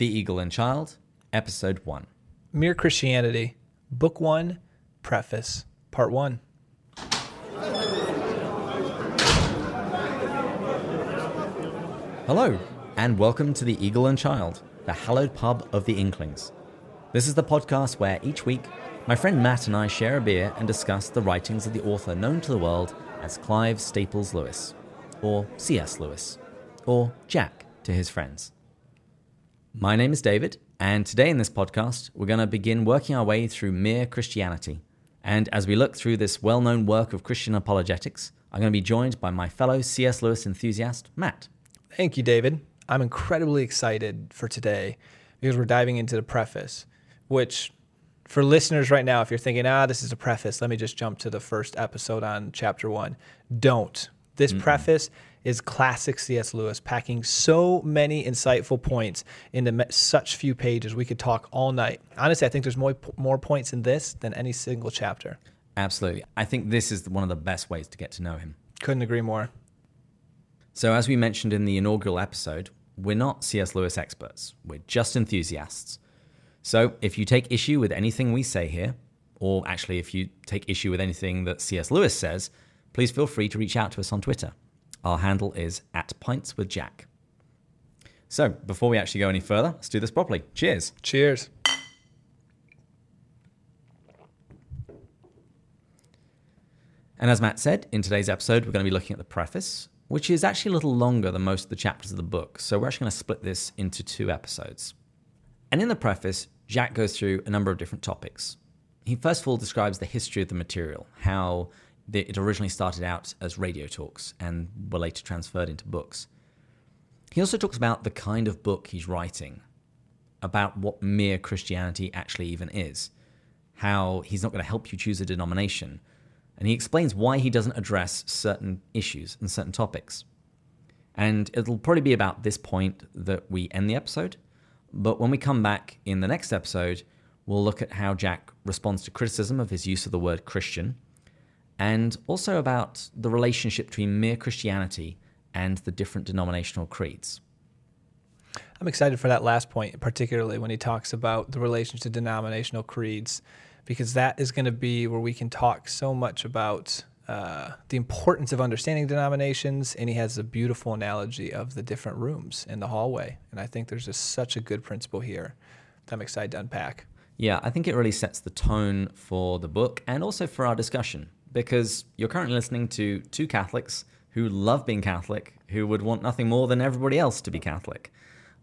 The Eagle and Child, Episode 1. Mere Christianity, Book 1, Preface, Part 1. Hello, and welcome to The Eagle and Child, the hallowed pub of the Inklings. This is the podcast where each week, my friend Matt and I share a beer and discuss the writings of the author known to the world as Clive Staples Lewis, or C.S. Lewis, or Jack to his friends. My name is David, and today in this podcast, we're going to begin working our way through Mere Christianity. And as we look through this well-known work of Christian apologetics, I'm going to be joined by my fellow C.S. Lewis enthusiast, Matt. Thank you, David. I'm incredibly excited for today because we're diving into the preface, which for listeners right now, if you're thinking, this is a preface, let me just jump to the first episode on chapter 1. Don't. This preface is classic C.S. Lewis, packing so many insightful points into such few pages. We could talk all night. Honestly, I think there's more points in this than any single chapter. Absolutely. I think this is one of the best ways to get to know him. Couldn't agree more. So as we mentioned in the inaugural episode, we're not C.S. Lewis experts. We're just enthusiasts. So if you take issue with anything we say here, or actually if you take issue with anything that C.S. Lewis says, please feel free to reach out to us on Twitter. Our handle is @pintswithjack. So before we actually go any further, let's do this properly. Cheers. Cheers. And as Matt said, in today's episode, we're going to be looking at the preface, which is actually a little longer than most of the chapters of the book, so we're actually going to split this into 2 episodes. And in the preface, Jack goes through a number of different topics. He first of all describes the history of the material, how it originally started out as radio talks and were later transferred into books. He also talks about the kind of book he's writing, about what mere Christianity actually even is, how he's not going to help you choose a denomination, and he explains why he doesn't address certain issues and certain topics. And it'll probably be about this point that we end the episode. But when we come back in the next episode, we'll look at how Jack responds to criticism of his use of the word Christian, and also about the relationship between mere Christianity and the different denominational creeds. I'm excited for that last point, particularly when he talks about the relation to denominational creeds, because that is going to be where we can talk so much about the importance of understanding denominations. And he has a beautiful analogy of the different rooms in the hallway. And I think there's just such a good principle here that I'm excited to unpack. Yeah, I think it really sets the tone for the book and also for our discussion, because you're currently listening to 2 Catholics who love being Catholic, who would want nothing more than everybody else to be Catholic.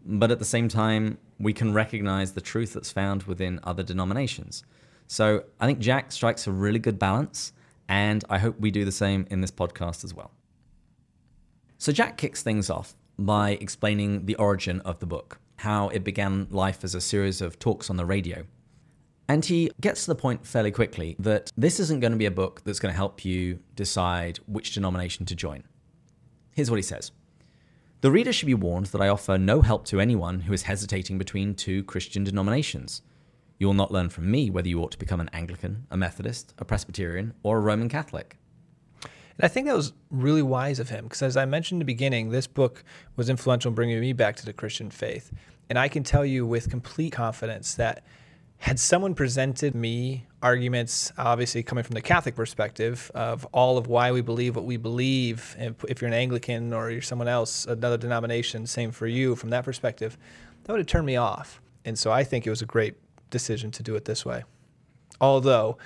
But at the same time, we can recognize the truth that's found within other denominations. So I think Jack strikes a really good balance, and I hope we do the same in this podcast as well. So Jack kicks things off by explaining the origin of the book, how it began life as a series of talks on the radio. And he gets to the point fairly quickly that this isn't going to be a book that's going to help you decide which denomination to join. Here's what he says. The reader should be warned that I offer no help to anyone who is hesitating between 2 Christian denominations. You will not learn from me whether you ought to become an Anglican, a Methodist, a Presbyterian, or a Roman Catholic. And I think that was really wise of him, because as I mentioned in the beginning, this book was influential in bringing me back to the Christian faith. And I can tell you with complete confidence that had someone presented me arguments, obviously coming from the Catholic perspective, of all of why we believe what we believe, and if you're an Anglican or you're someone else, another denomination, same for you from that perspective, that would have turned me off. And so I think it was a great decision to do it this way. Although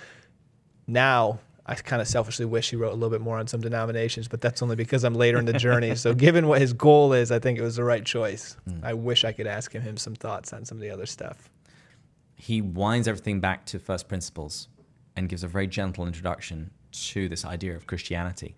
now I kind of selfishly wish he wrote a little bit more on some denominations, but that's only because I'm later in the journey. So given what his goal is, I think it was the right choice. I wish I could ask him some thoughts on some of the other stuff. He winds everything back to first principles and gives a very gentle introduction to this idea of Christianity.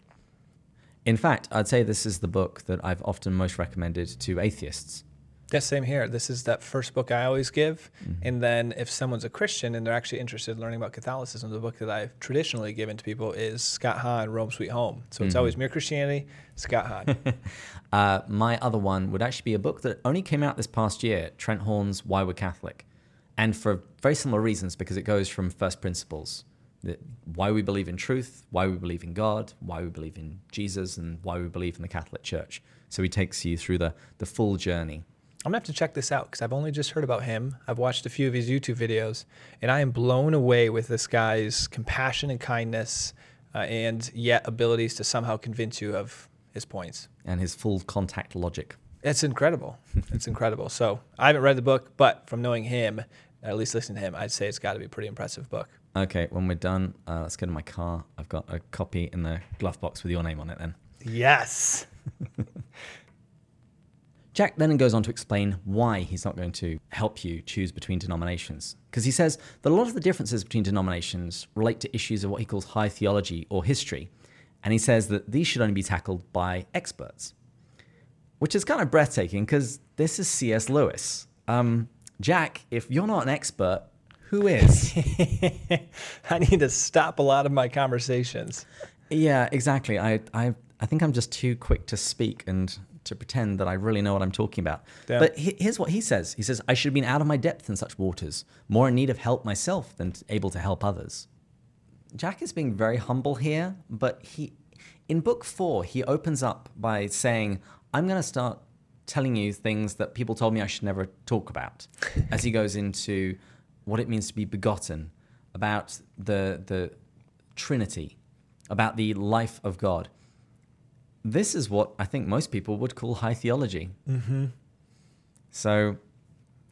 In fact, I'd say this is the book that I've often most recommended to atheists. Yeah, same here. This is that first book I always give. And then if someone's a Christian and they're actually interested in learning about Catholicism, the book that I've traditionally given to people is Scott Hahn, Rome Sweet Home. So it's always Mere Christianity, Scott Hahn. My other one would actually be a book that only came out this past year, Trent Horn's Why We're Catholic. And for very similar reasons, because it goes from first principles, that why we believe in truth, why we believe in God, why we believe in Jesus, and why we believe in the Catholic Church. So he takes you through the full journey. I'm gonna have to check this out because I've only just heard about him. I've watched a few of his YouTube videos, and I am blown away with this guy's compassion and kindness, and yet abilities to somehow convince you of his points. And his full contact logic. It's incredible. It's incredible. So I haven't read the book, but from knowing him, at least listening to him, I'd say it's got to be a pretty impressive book. Okay, when we're done, let's go to my car. I've got a copy in the glove box with your name on it then. Yes. Jack then goes on to explain why he's not going to help you choose between denominations, because he says that a lot of the differences between denominations relate to issues of what he calls high theology or history, and he says that these should only be tackled by experts, which is kind of breathtaking because this is C.S. Lewis. Jack, if you're not an expert, who is? I need to stop a lot of my conversations. Yeah, exactly. I think I'm just too quick to speak and to pretend that I really know what I'm talking about. Damn. But here's what he says. He says, I should have been out of my depth in such waters, more in need of help myself than able to help others. Jack is being very humble here, but in book 4, he opens up by saying, I'm going to start telling you things that people told me I should never talk about, as he goes into what it means to be begotten, about the Trinity, about the life of God. This is what I think most people would call high theology. Mm-hmm. So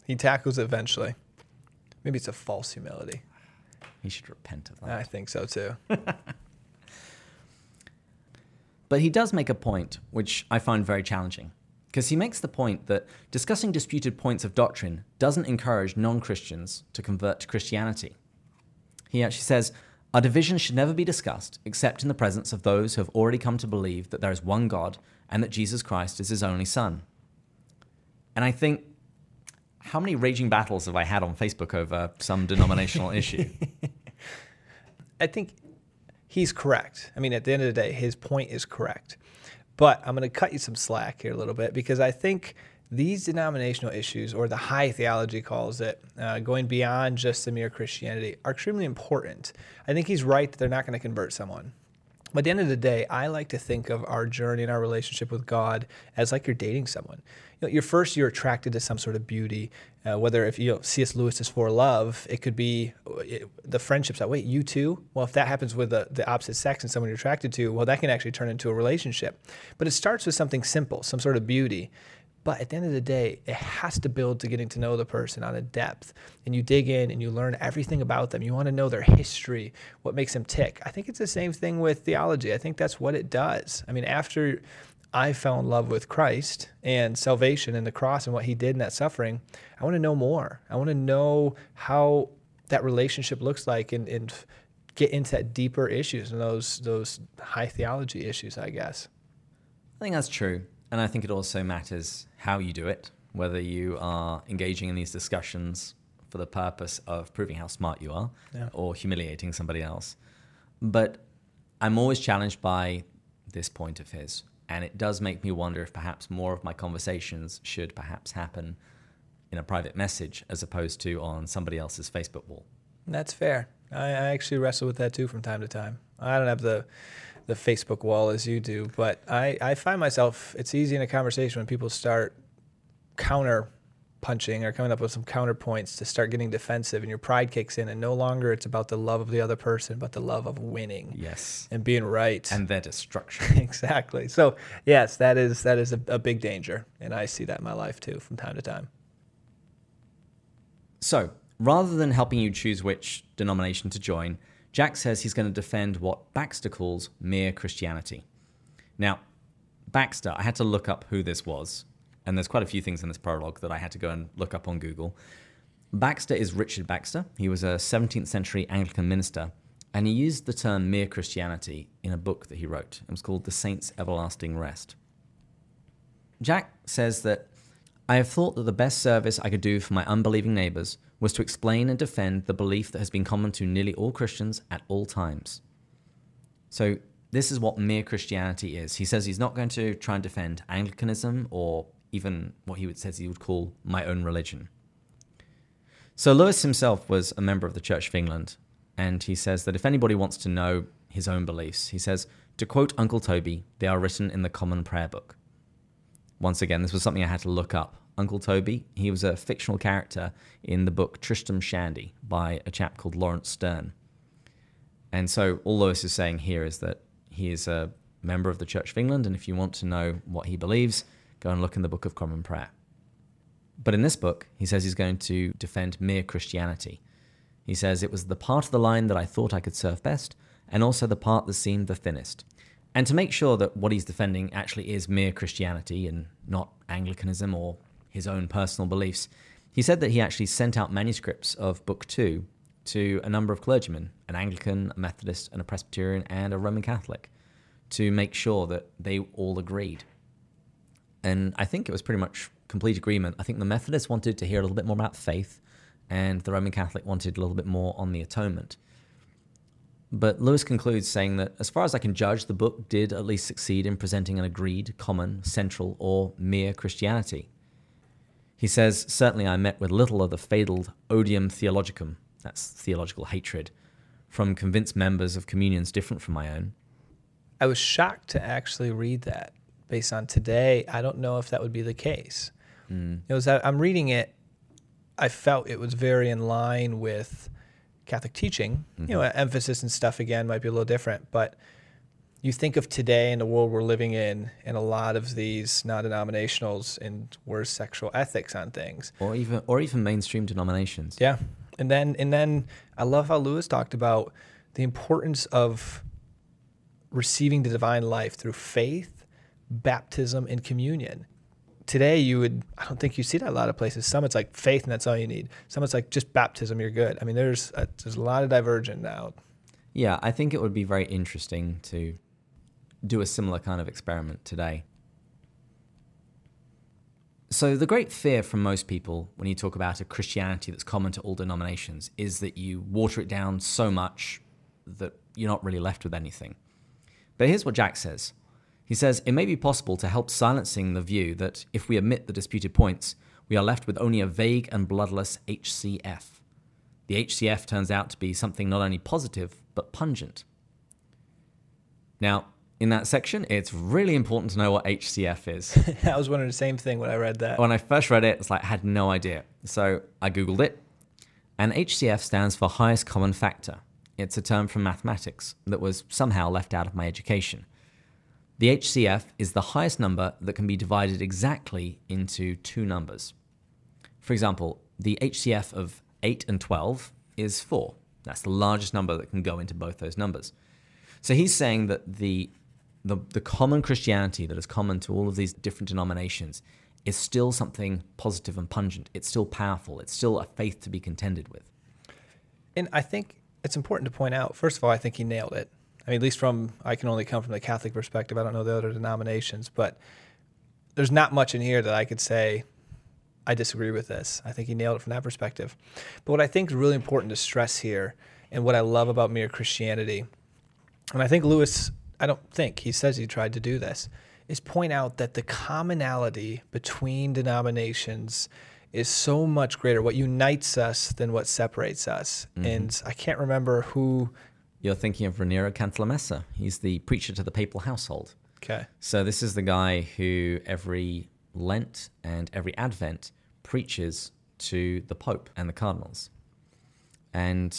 he tackles it eventually. Maybe it's a false humility. He should repent of that. I think so too. But he does make a point which I find very challenging, because he makes the point that discussing disputed points of doctrine doesn't encourage non-Christians to convert to Christianity. He actually says, our divisions should never be discussed except in the presence of those who have already come to believe that there is one God and that Jesus Christ is his only son. And I think, how many raging battles have I had on Facebook over some denominational issue? I think he's correct. I mean, at the end of the day, his point is correct. But I'm going to cut you some slack here a little bit, because I think these denominational issues, or the high theology calls it, going beyond just the mere Christianity, are extremely important. I think he's right that they're not going to convert someone. But at the end of the day, I like to think of our journey and our relationship with God as like you're dating someone. You know, you're attracted to some sort of beauty, whether if C.S. Lewis is for love, it could be the friendships that, wait, you too? Well, if that happens with the opposite sex and someone you're attracted to, well, that can actually turn into a relationship. But it starts with something simple, some sort of beauty. But at the end of the day, it has to build to getting to know the person on a depth. And you dig in and you learn everything about them. You want to know their history, what makes them tick. I think it's the same thing with theology. I think that's what it does. I mean, after I fell in love with Christ and salvation and the cross and what he did in that suffering, I want to know more. I want to know how that relationship looks like and get into that deeper issues and those high theology issues, I guess. I think that's true. And I think it also matters how you do it, whether you are engaging in these discussions for the purpose of proving how smart you are, yeah, or humiliating somebody else. But I'm always challenged by this point of his, and it does make me wonder if perhaps more of my conversations should perhaps happen in a private message as opposed to on somebody else's Facebook wall. That's fair. I actually wrestle with that too from time to time. I don't have the Facebook wall as you do, but I find myself, it's easy in a conversation when people start counter punching or coming up with some counterpoints to start getting defensive, and your pride kicks in, and no longer it's about the love of the other person, but the love of winning. Yes. And being right. And their destruction. Exactly. So yes, that is a big danger, and I see that in my life too from time to time. So rather than helping you choose which denomination to join, Jack says he's going to defend what Baxter calls mere Christianity. Now, Baxter, I had to look up who this was, and there's quite a few things in this prologue that I had to go and look up on Google. Baxter is Richard Baxter. He was a 17th century Anglican minister, and he used the term mere Christianity in a book that he wrote. It was called The Saints' Everlasting Rest. Jack says that, I have thought that the best service I could do for my unbelieving neighbors was to explain and defend the belief that has been common to nearly all Christians at all times. So this is what mere Christianity is. He says he's not going to try and defend Anglicanism or even what he would call my own religion. So Lewis himself was a member of the Church of England, and he says that if anybody wants to know his own beliefs, he says, to quote Uncle Toby, they are written in the Common Prayer book. Once again, this was something I had to look up Uncle Toby. He was a fictional character in the book Tristram Shandy by a chap called Lawrence Stern. And so all Lewis is saying here is that he is a member of the Church of England, and if you want to know what he believes, go and look in the Book of Common Prayer. But in this book, he says he's going to defend mere Christianity. He says, it was the part of the line that I thought I could serve best, and also the part that seemed the thinnest. And to make sure that what he's defending actually is mere Christianity and not Anglicanism or his own personal beliefs, he said that he actually sent out manuscripts of Book 2 to a number of clergymen, an Anglican, a Methodist, and a Presbyterian, and a Roman Catholic, to make sure that they all agreed. And I think it was pretty much complete agreement. I think the Methodists wanted to hear a little bit more about faith, and the Roman Catholic wanted a little bit more on the atonement. But Lewis concludes saying that, as far as I can judge, the book did at least succeed in presenting an agreed, common, central, or mere Christianity. He says, certainly I met with little of the fabled odium theologicum, that's theological hatred, from convinced members of communions different from my own. I was shocked to actually read that. Based on today, I don't know if that would be the case. It was, I'm reading it, I felt it was very in line with Catholic teaching. Mm-hmm. You know, emphasis and stuff, again, might be a little different. But you think of today and the world we're living in, and a lot of these non-denominationals and worse sexual ethics on things. Or even mainstream denominations. Yeah. And then I love how Lewis talked about the importance of receiving the divine life through faith, baptism, and communion. Today, I don't think you see that a lot of places. Some it's like faith and that's all you need. Some it's like just baptism, you're good. I mean, there's a lot of divergence now. Yeah, I think it would be very interesting to do a similar kind of experiment today. So the great fear from most people when you talk about a Christianity that's common to all denominations is that you water it down so much that you're not really left with anything. But here's what Jack says. He says, it may be possible to help silencing the view that if we omit the disputed points, we are left with only a vague and bloodless HCF. The HCF turns out to be something not only positive, but pungent. Now, in that section, it's really important to know what HCF is. I was wondering the same thing when I read that. When I first read it, it's like I had no idea. So I Googled it. And HCF stands for highest common factor. It's a term from mathematics that was somehow left out of my education. The HCF is the highest number that can be divided exactly into two numbers. For example, the HCF of 8 and 12 is 4. That's the largest number that can go into both those numbers. So he's saying that the common Christianity that is common to all of these different denominations is still something positive and pungent. It's still powerful. It's still a faith to be contended with. And I think it's important to point out, first of all, I think he nailed it. I mean, at least I can only come from the Catholic perspective. I don't know the other denominations, but there's not much in here that I could say, I disagree with this. I think he nailed it from that perspective. But what I think is really important to stress here, and what I love about mere Christianity, and I think Lewis, he says he tried to do this, is point out that the commonality between denominations is so much greater, what unites us than what separates us. Mm-hmm. And I can't remember who... You're thinking of Raniero Cantalamessa. He's the preacher to the papal household. Okay. So this is the guy who every Lent and every Advent preaches to the Pope and the cardinals. And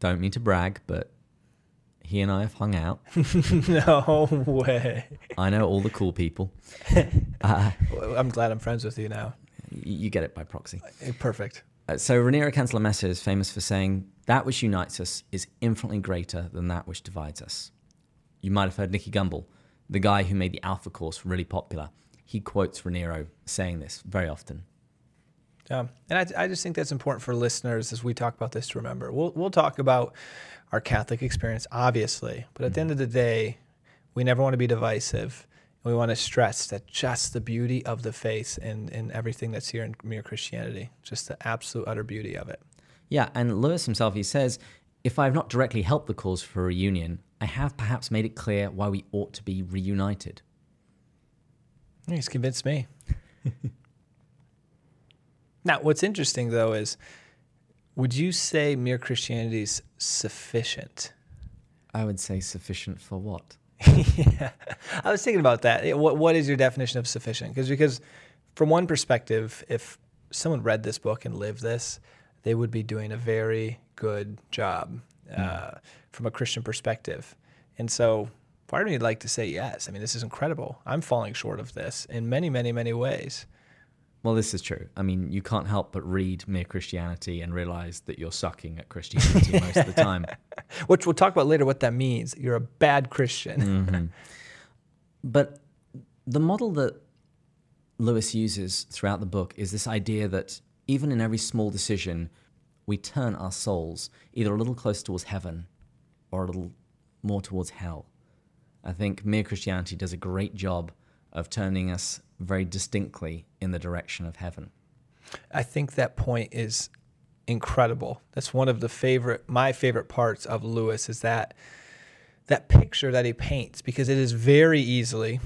don't mean to brag, but he and I have hung out. No way. I know all the cool people. I'm glad I'm friends with you now. You get it by proxy. Perfect. So Raniero Cantalamessa is famous for saying, that which unites us is infinitely greater than that which divides us. You might have heard Nicky Gumbel, the guy who made the Alpha Course really popular. He quotes Raniero saying this very often. And I just think that's important for listeners as we talk about this to remember. We'll talk about our Catholic experience, obviously, but at the end of the day, we never want to be divisive. And we want to stress that just the beauty of the faith and everything that's here in mere Christianity, just the absolute utter beauty of it. Yeah, and Lewis himself, he says, if I have not directly helped the cause for reunion, I have perhaps made it clear why we ought to be reunited. He's convinced me. Now, what's interesting, though, is would you say mere Christianity is sufficient? I would say sufficient for what? Yeah, I was thinking about that. What is your definition of sufficient? Because from one perspective, if someone read this book and lived this, they would be doing a very good job from a Christian perspective. And so part of me would like to say, yes, I mean, this is incredible. I'm falling short of this in many, many, many ways. Well, this is true. I mean, you can't help but read Mere Christianity and realize that you're sucking at Christianity most of the time. Which we'll talk about later what that means. You're a bad Christian. Mm-hmm. But the model that Lewis uses throughout the book is this idea that even in every small decision, we turn our souls either a little closer towards heaven or a little more towards hell. I think Mere Christianity does a great job of turning us very distinctly in the direction of heaven. I think that point is incredible. That's one of my favorite parts of Lewis is that picture that he paints, because it is very easily,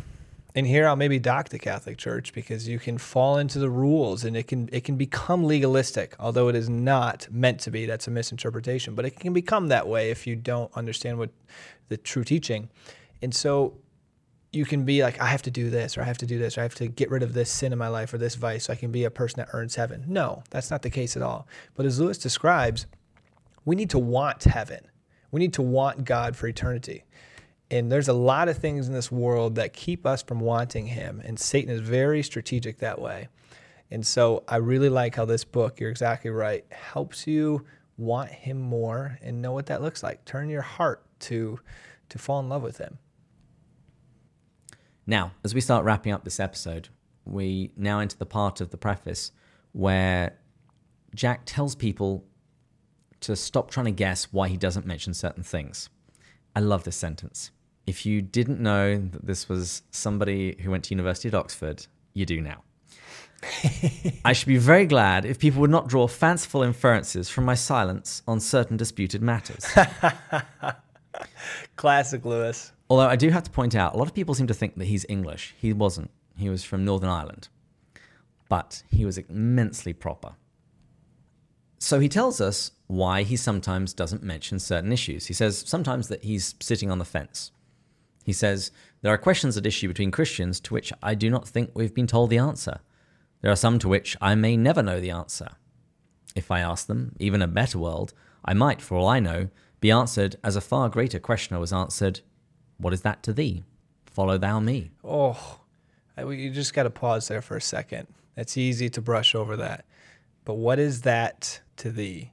and here I'll maybe dock the Catholic Church, because you can fall into the rules and it can become legalistic, although it is not meant to be. That's a misinterpretation, but it can become that way if you don't understand what the true teaching. And so you can be like, I have to do this, or I have to do this, or I have to get rid of this sin in my life or this vice so I can be a person that earns heaven. No, that's not the case at all. But as Lewis describes, we need to want heaven. We need to want God for eternity. And there's a lot of things in this world that keep us from wanting him, and Satan is very strategic that way. And so I really like how this book, you're exactly right, helps you want him more and know what that looks like. Turn your heart to fall in love with him. Now, as we start wrapping up this episode, we now enter the part of the preface where Jack tells people to stop trying to guess why he doesn't mention certain things. I love this sentence. If you didn't know that this was somebody who went to University at Oxford, you do now. I should be very glad if people would not draw fanciful inferences from my silence on certain disputed matters. Classic Lewis. Although I do have to point out, a lot of people seem to think that he's English. He wasn't. He was from Northern Ireland. But he was immensely proper. So he tells us why he sometimes doesn't mention certain issues. He says sometimes that he's sitting on the fence. He says, there are questions at issue between Christians to which I do not think we've been told the answer. There are some to which I may never know the answer. If I ask them, even a better world, I might, for all I know, be answered as a far greater questioner was answered, what is that to thee? Follow thou me. Oh, you just got to pause there for a second. It's easy to brush over that. But what is that to thee?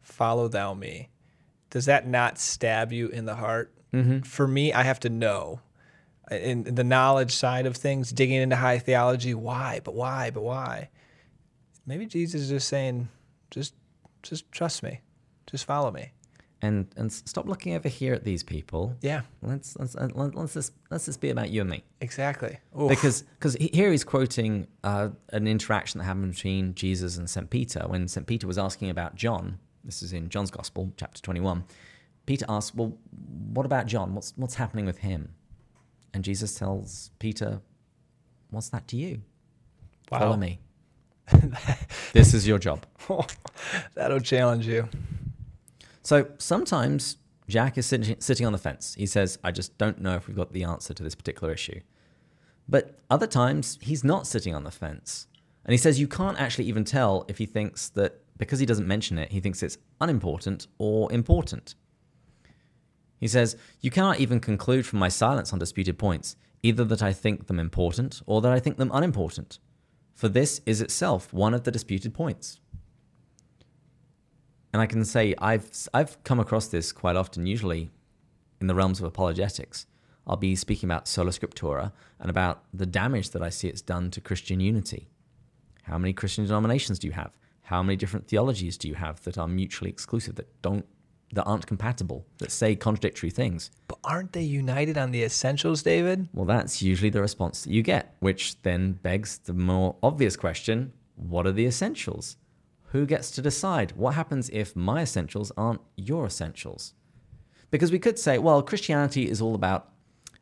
Follow thou me. Does that not stab you in the heart? Mm-hmm. For me, I have to know. In the knowledge side of things, digging into high theology, why, but why, but why? Maybe Jesus is just saying, just trust me. Just follow me. And stop looking over here at these people. Yeah. Let's just be about you and me. Exactly. Oof. Because here he's quoting an interaction that happened between Jesus and Saint Peter when Saint Peter was asking about John. This is in John's Gospel, chapter 21. Peter asks, "Well, what about John? What's happening with him?" And Jesus tells Peter, "What's that to you? Wow. Follow me. This is your job." That'll challenge you. So sometimes Jack is sitting on the fence. He says, I just don't know if we've got the answer to this particular issue. But other times he's not sitting on the fence. And he says you can't actually even tell if he thinks that because he doesn't mention it, he thinks it's unimportant or important. He says, you cannot even conclude from my silence on disputed points, either that I think them important or that I think them unimportant. For this is itself one of the disputed points. And I can say I've come across this quite often, usually in the realms of apologetics. I'll be speaking about sola scriptura and about the damage that I see it's done to Christian unity. How many Christian denominations do you have? How many different theologies do you have that are mutually exclusive, that aren't compatible, that say contradictory things? But aren't they united on the essentials, David? Well, that's usually the response that you get, which then begs the more obvious question, what are the essentials? Who gets to decide? What happens if my essentials aren't your essentials? Because we could say, well, Christianity is all about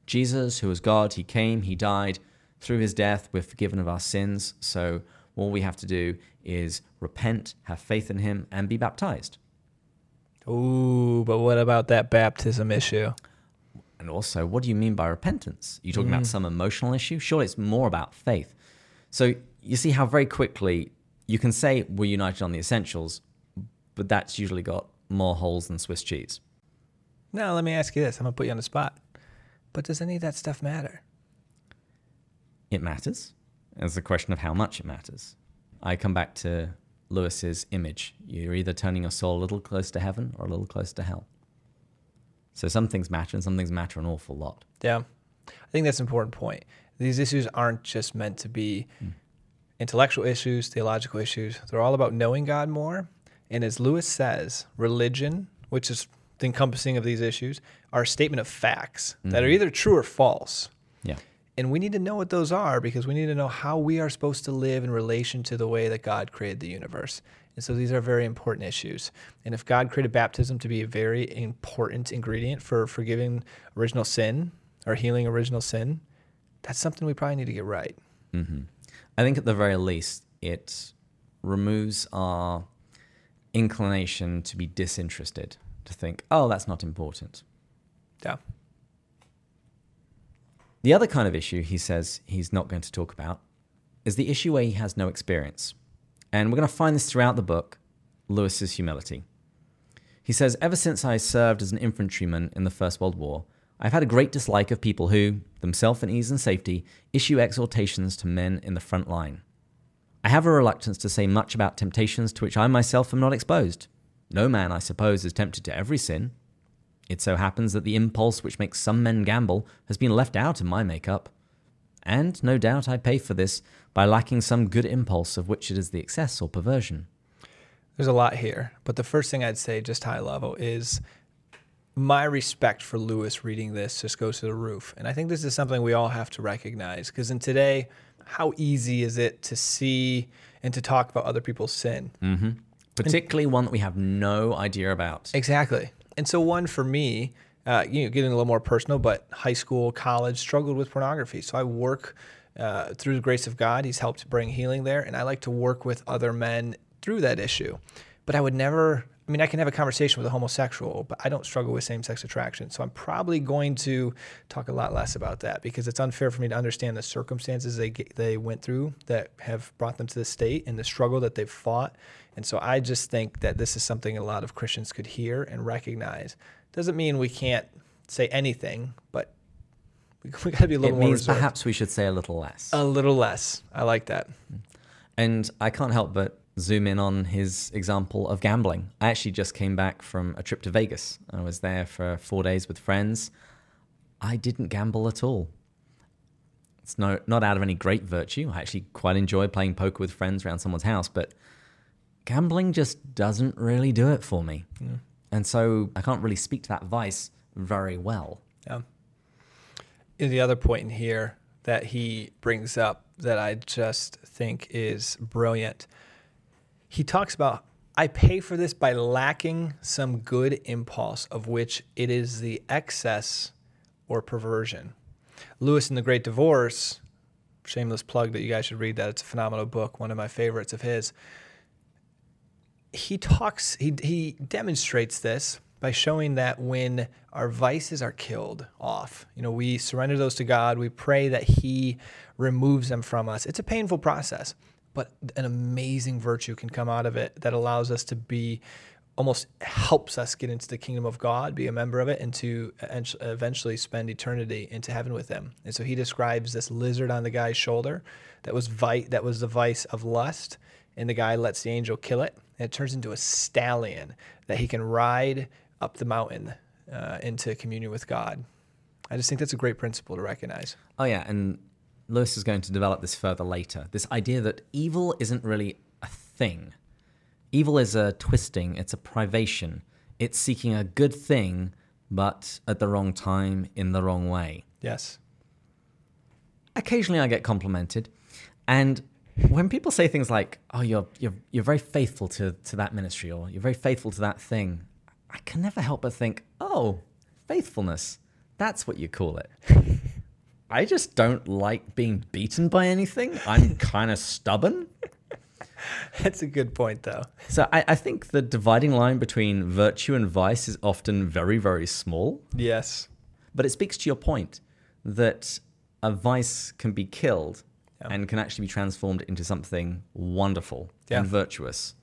Jesus, who is God. He came, he died. Through his death, we're forgiven of our sins. So all we have to do is repent, have faith in him, and be baptized. Ooh, but what about that baptism issue? And also, what do you mean by repentance? Are you talking about some emotional issue? Surely it's more about faith. So you see how very quickly you can say we're united on the essentials, but that's usually got more holes than Swiss cheese. Now, let me ask you this. I'm going to put you on the spot. But does any of that stuff matter? It matters. It's a question of how much it matters. I come back to Lewis's image. You're either turning your soul a little close to heaven or a little close to hell. So some things matter, and some things matter an awful lot. Yeah. I think that's an important point. These issues aren't just meant to be intellectual issues, theological issues. They're all about knowing God more. And as Lewis says, religion, which is the encompassing of these issues, are a statement of facts that are either true or false. Yeah. And we need to know what those are, because we need to know how we are supposed to live in relation to the way that God created the universe. And so these are very important issues. And if God created baptism to be a very important ingredient for forgiving original sin or healing original sin, that's something we probably need to get right. Mm-hmm. I think at the very least, it removes our inclination to be disinterested, to think, oh, that's not important. Yeah. The other kind of issue he says he's not going to talk about is the issue where he has no experience. And we're going to find this throughout the book, Lewis's humility. He says, ever since I served as an infantryman in the First World War, I've had a great dislike of people who, themselves in ease and safety, issue exhortations to men in the front line. I have a reluctance to say much about temptations to which I myself am not exposed. No man, I suppose, is tempted to every sin. It so happens that the impulse which makes some men gamble has been left out in my makeup. And no doubt I pay for this by lacking some good impulse of which it is the excess or perversion. There's a lot here, but the first thing I'd say, just high level, is my respect for Lewis reading this just goes to the roof. And I think this is something we all have to recognize, because in today, how easy is it to see and to talk about other people's sin? Mm-hmm. Particularly one that we have no idea about. Exactly. And so one for me, getting a little more personal, but high school, college, struggled with pornography. So I work through the grace of God. He's helped bring healing there. And I like to work with other men through that issue. But I would never... I mean, I can have a conversation with a homosexual, but I don't struggle with same-sex attraction. So I'm probably going to talk a lot less about that, because it's unfair for me to understand the circumstances they went through that have brought them to this state and the struggle that they've fought. And so I just think that this is something a lot of Christians could hear and recognize. Doesn't mean we can't say anything, but we got to be a little more reserved. It means perhaps we should say a little less. A little less. I like that. And I can't help but zoom in on his example of gambling. I actually just came back from a trip to Vegas. I was there for 4 days with friends. I didn't gamble at all. It's not out of any great virtue. I actually quite enjoy playing poker with friends around someone's house, but gambling just doesn't really do it for me. Yeah. And so I can't really speak to that vice very well. Yeah. The other point in here that he brings up that I just think is brilliant, he talks about, I pay for this by lacking some good impulse of which it is the excess or perversion. Lewis in The Great Divorce, shameless plug that you guys should read that. It's a phenomenal book, one of my favorites of his. He demonstrates this by showing that when our vices are killed off, we surrender those to God, we pray that he removes them from us. It's a painful process, but an amazing virtue can come out of it that allows us to be, almost helps us get into the kingdom of God, be a member of it, and to eventually spend eternity into heaven with him. And so he describes this lizard on the guy's shoulder that was the vice of lust, and the guy lets the angel kill it, and it turns into a stallion that he can ride up the mountain into communion with God. I just think that's a great principle to recognize. Oh, yeah, and Lewis is going to develop this further later, this idea that evil isn't really a thing. Evil is a twisting, it's a privation. It's seeking a good thing, but at the wrong time, in the wrong way. Yes. Occasionally I get complimented, and when people say things like, oh, you're very faithful to that ministry, or you're very faithful to that thing, I can never help but think, oh, faithfulness, that's what you call it. I just don't like being beaten by anything. I'm kind of stubborn. That's a good point, though. So I think the dividing line between virtue and vice is often very, very small. Yes. But it speaks to your point that a vice can be killed and can actually be transformed into something wonderful and virtuous.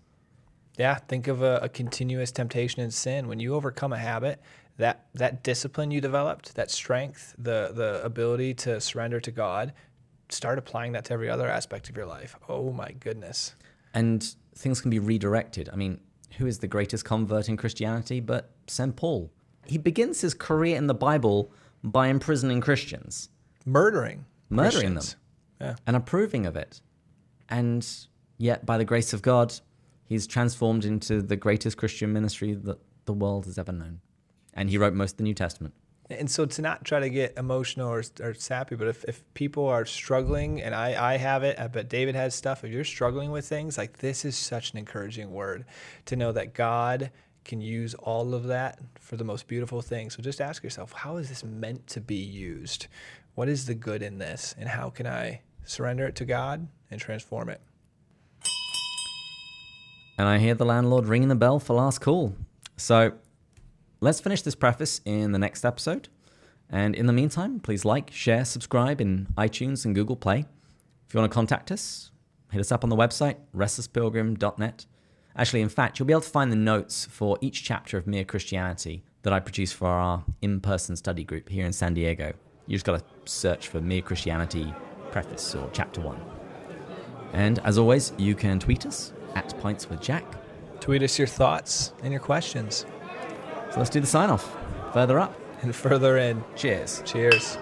Yeah, think of a continuous temptation and sin. When you overcome a habit, that discipline you developed, that strength, the ability to surrender to God, start applying that to every other aspect of your life. Oh my goodness. And things can be redirected. I mean, who is the greatest convert in Christianity but Saint Paul? He begins his career in the Bible by imprisoning Christians. Murdering Christians. Them. Yeah. And approving of it. And yet, by the grace of God, he's transformed into the greatest Christian ministry that the world has ever known. And he wrote most of the New Testament. And so to not try to get emotional or sappy, but if people are struggling, and I have it, I bet David has stuff, if you're struggling with things, like this is such an encouraging word to know that God can use all of that for the most beautiful thing. So just ask yourself, how is this meant to be used? What is the good in this? And how can I surrender it to God and transform it? And I hear the landlord ringing the bell for last call. So let's finish this preface in the next episode. And in the meantime, please like, share, subscribe in iTunes and Google Play. If you want to contact us, hit us up on the website, restlesspilgrim.net. Actually, in fact, you'll be able to find the notes for each chapter of Mere Christianity that I produce for our in-person study group here in San Diego. You just got to search for Mere Christianity preface or chapter 1. And as always, you can tweet us at Pints with Jack. Tweet us your thoughts and your questions. So let's do the sign off. Further up. And further in. Cheers. Cheers.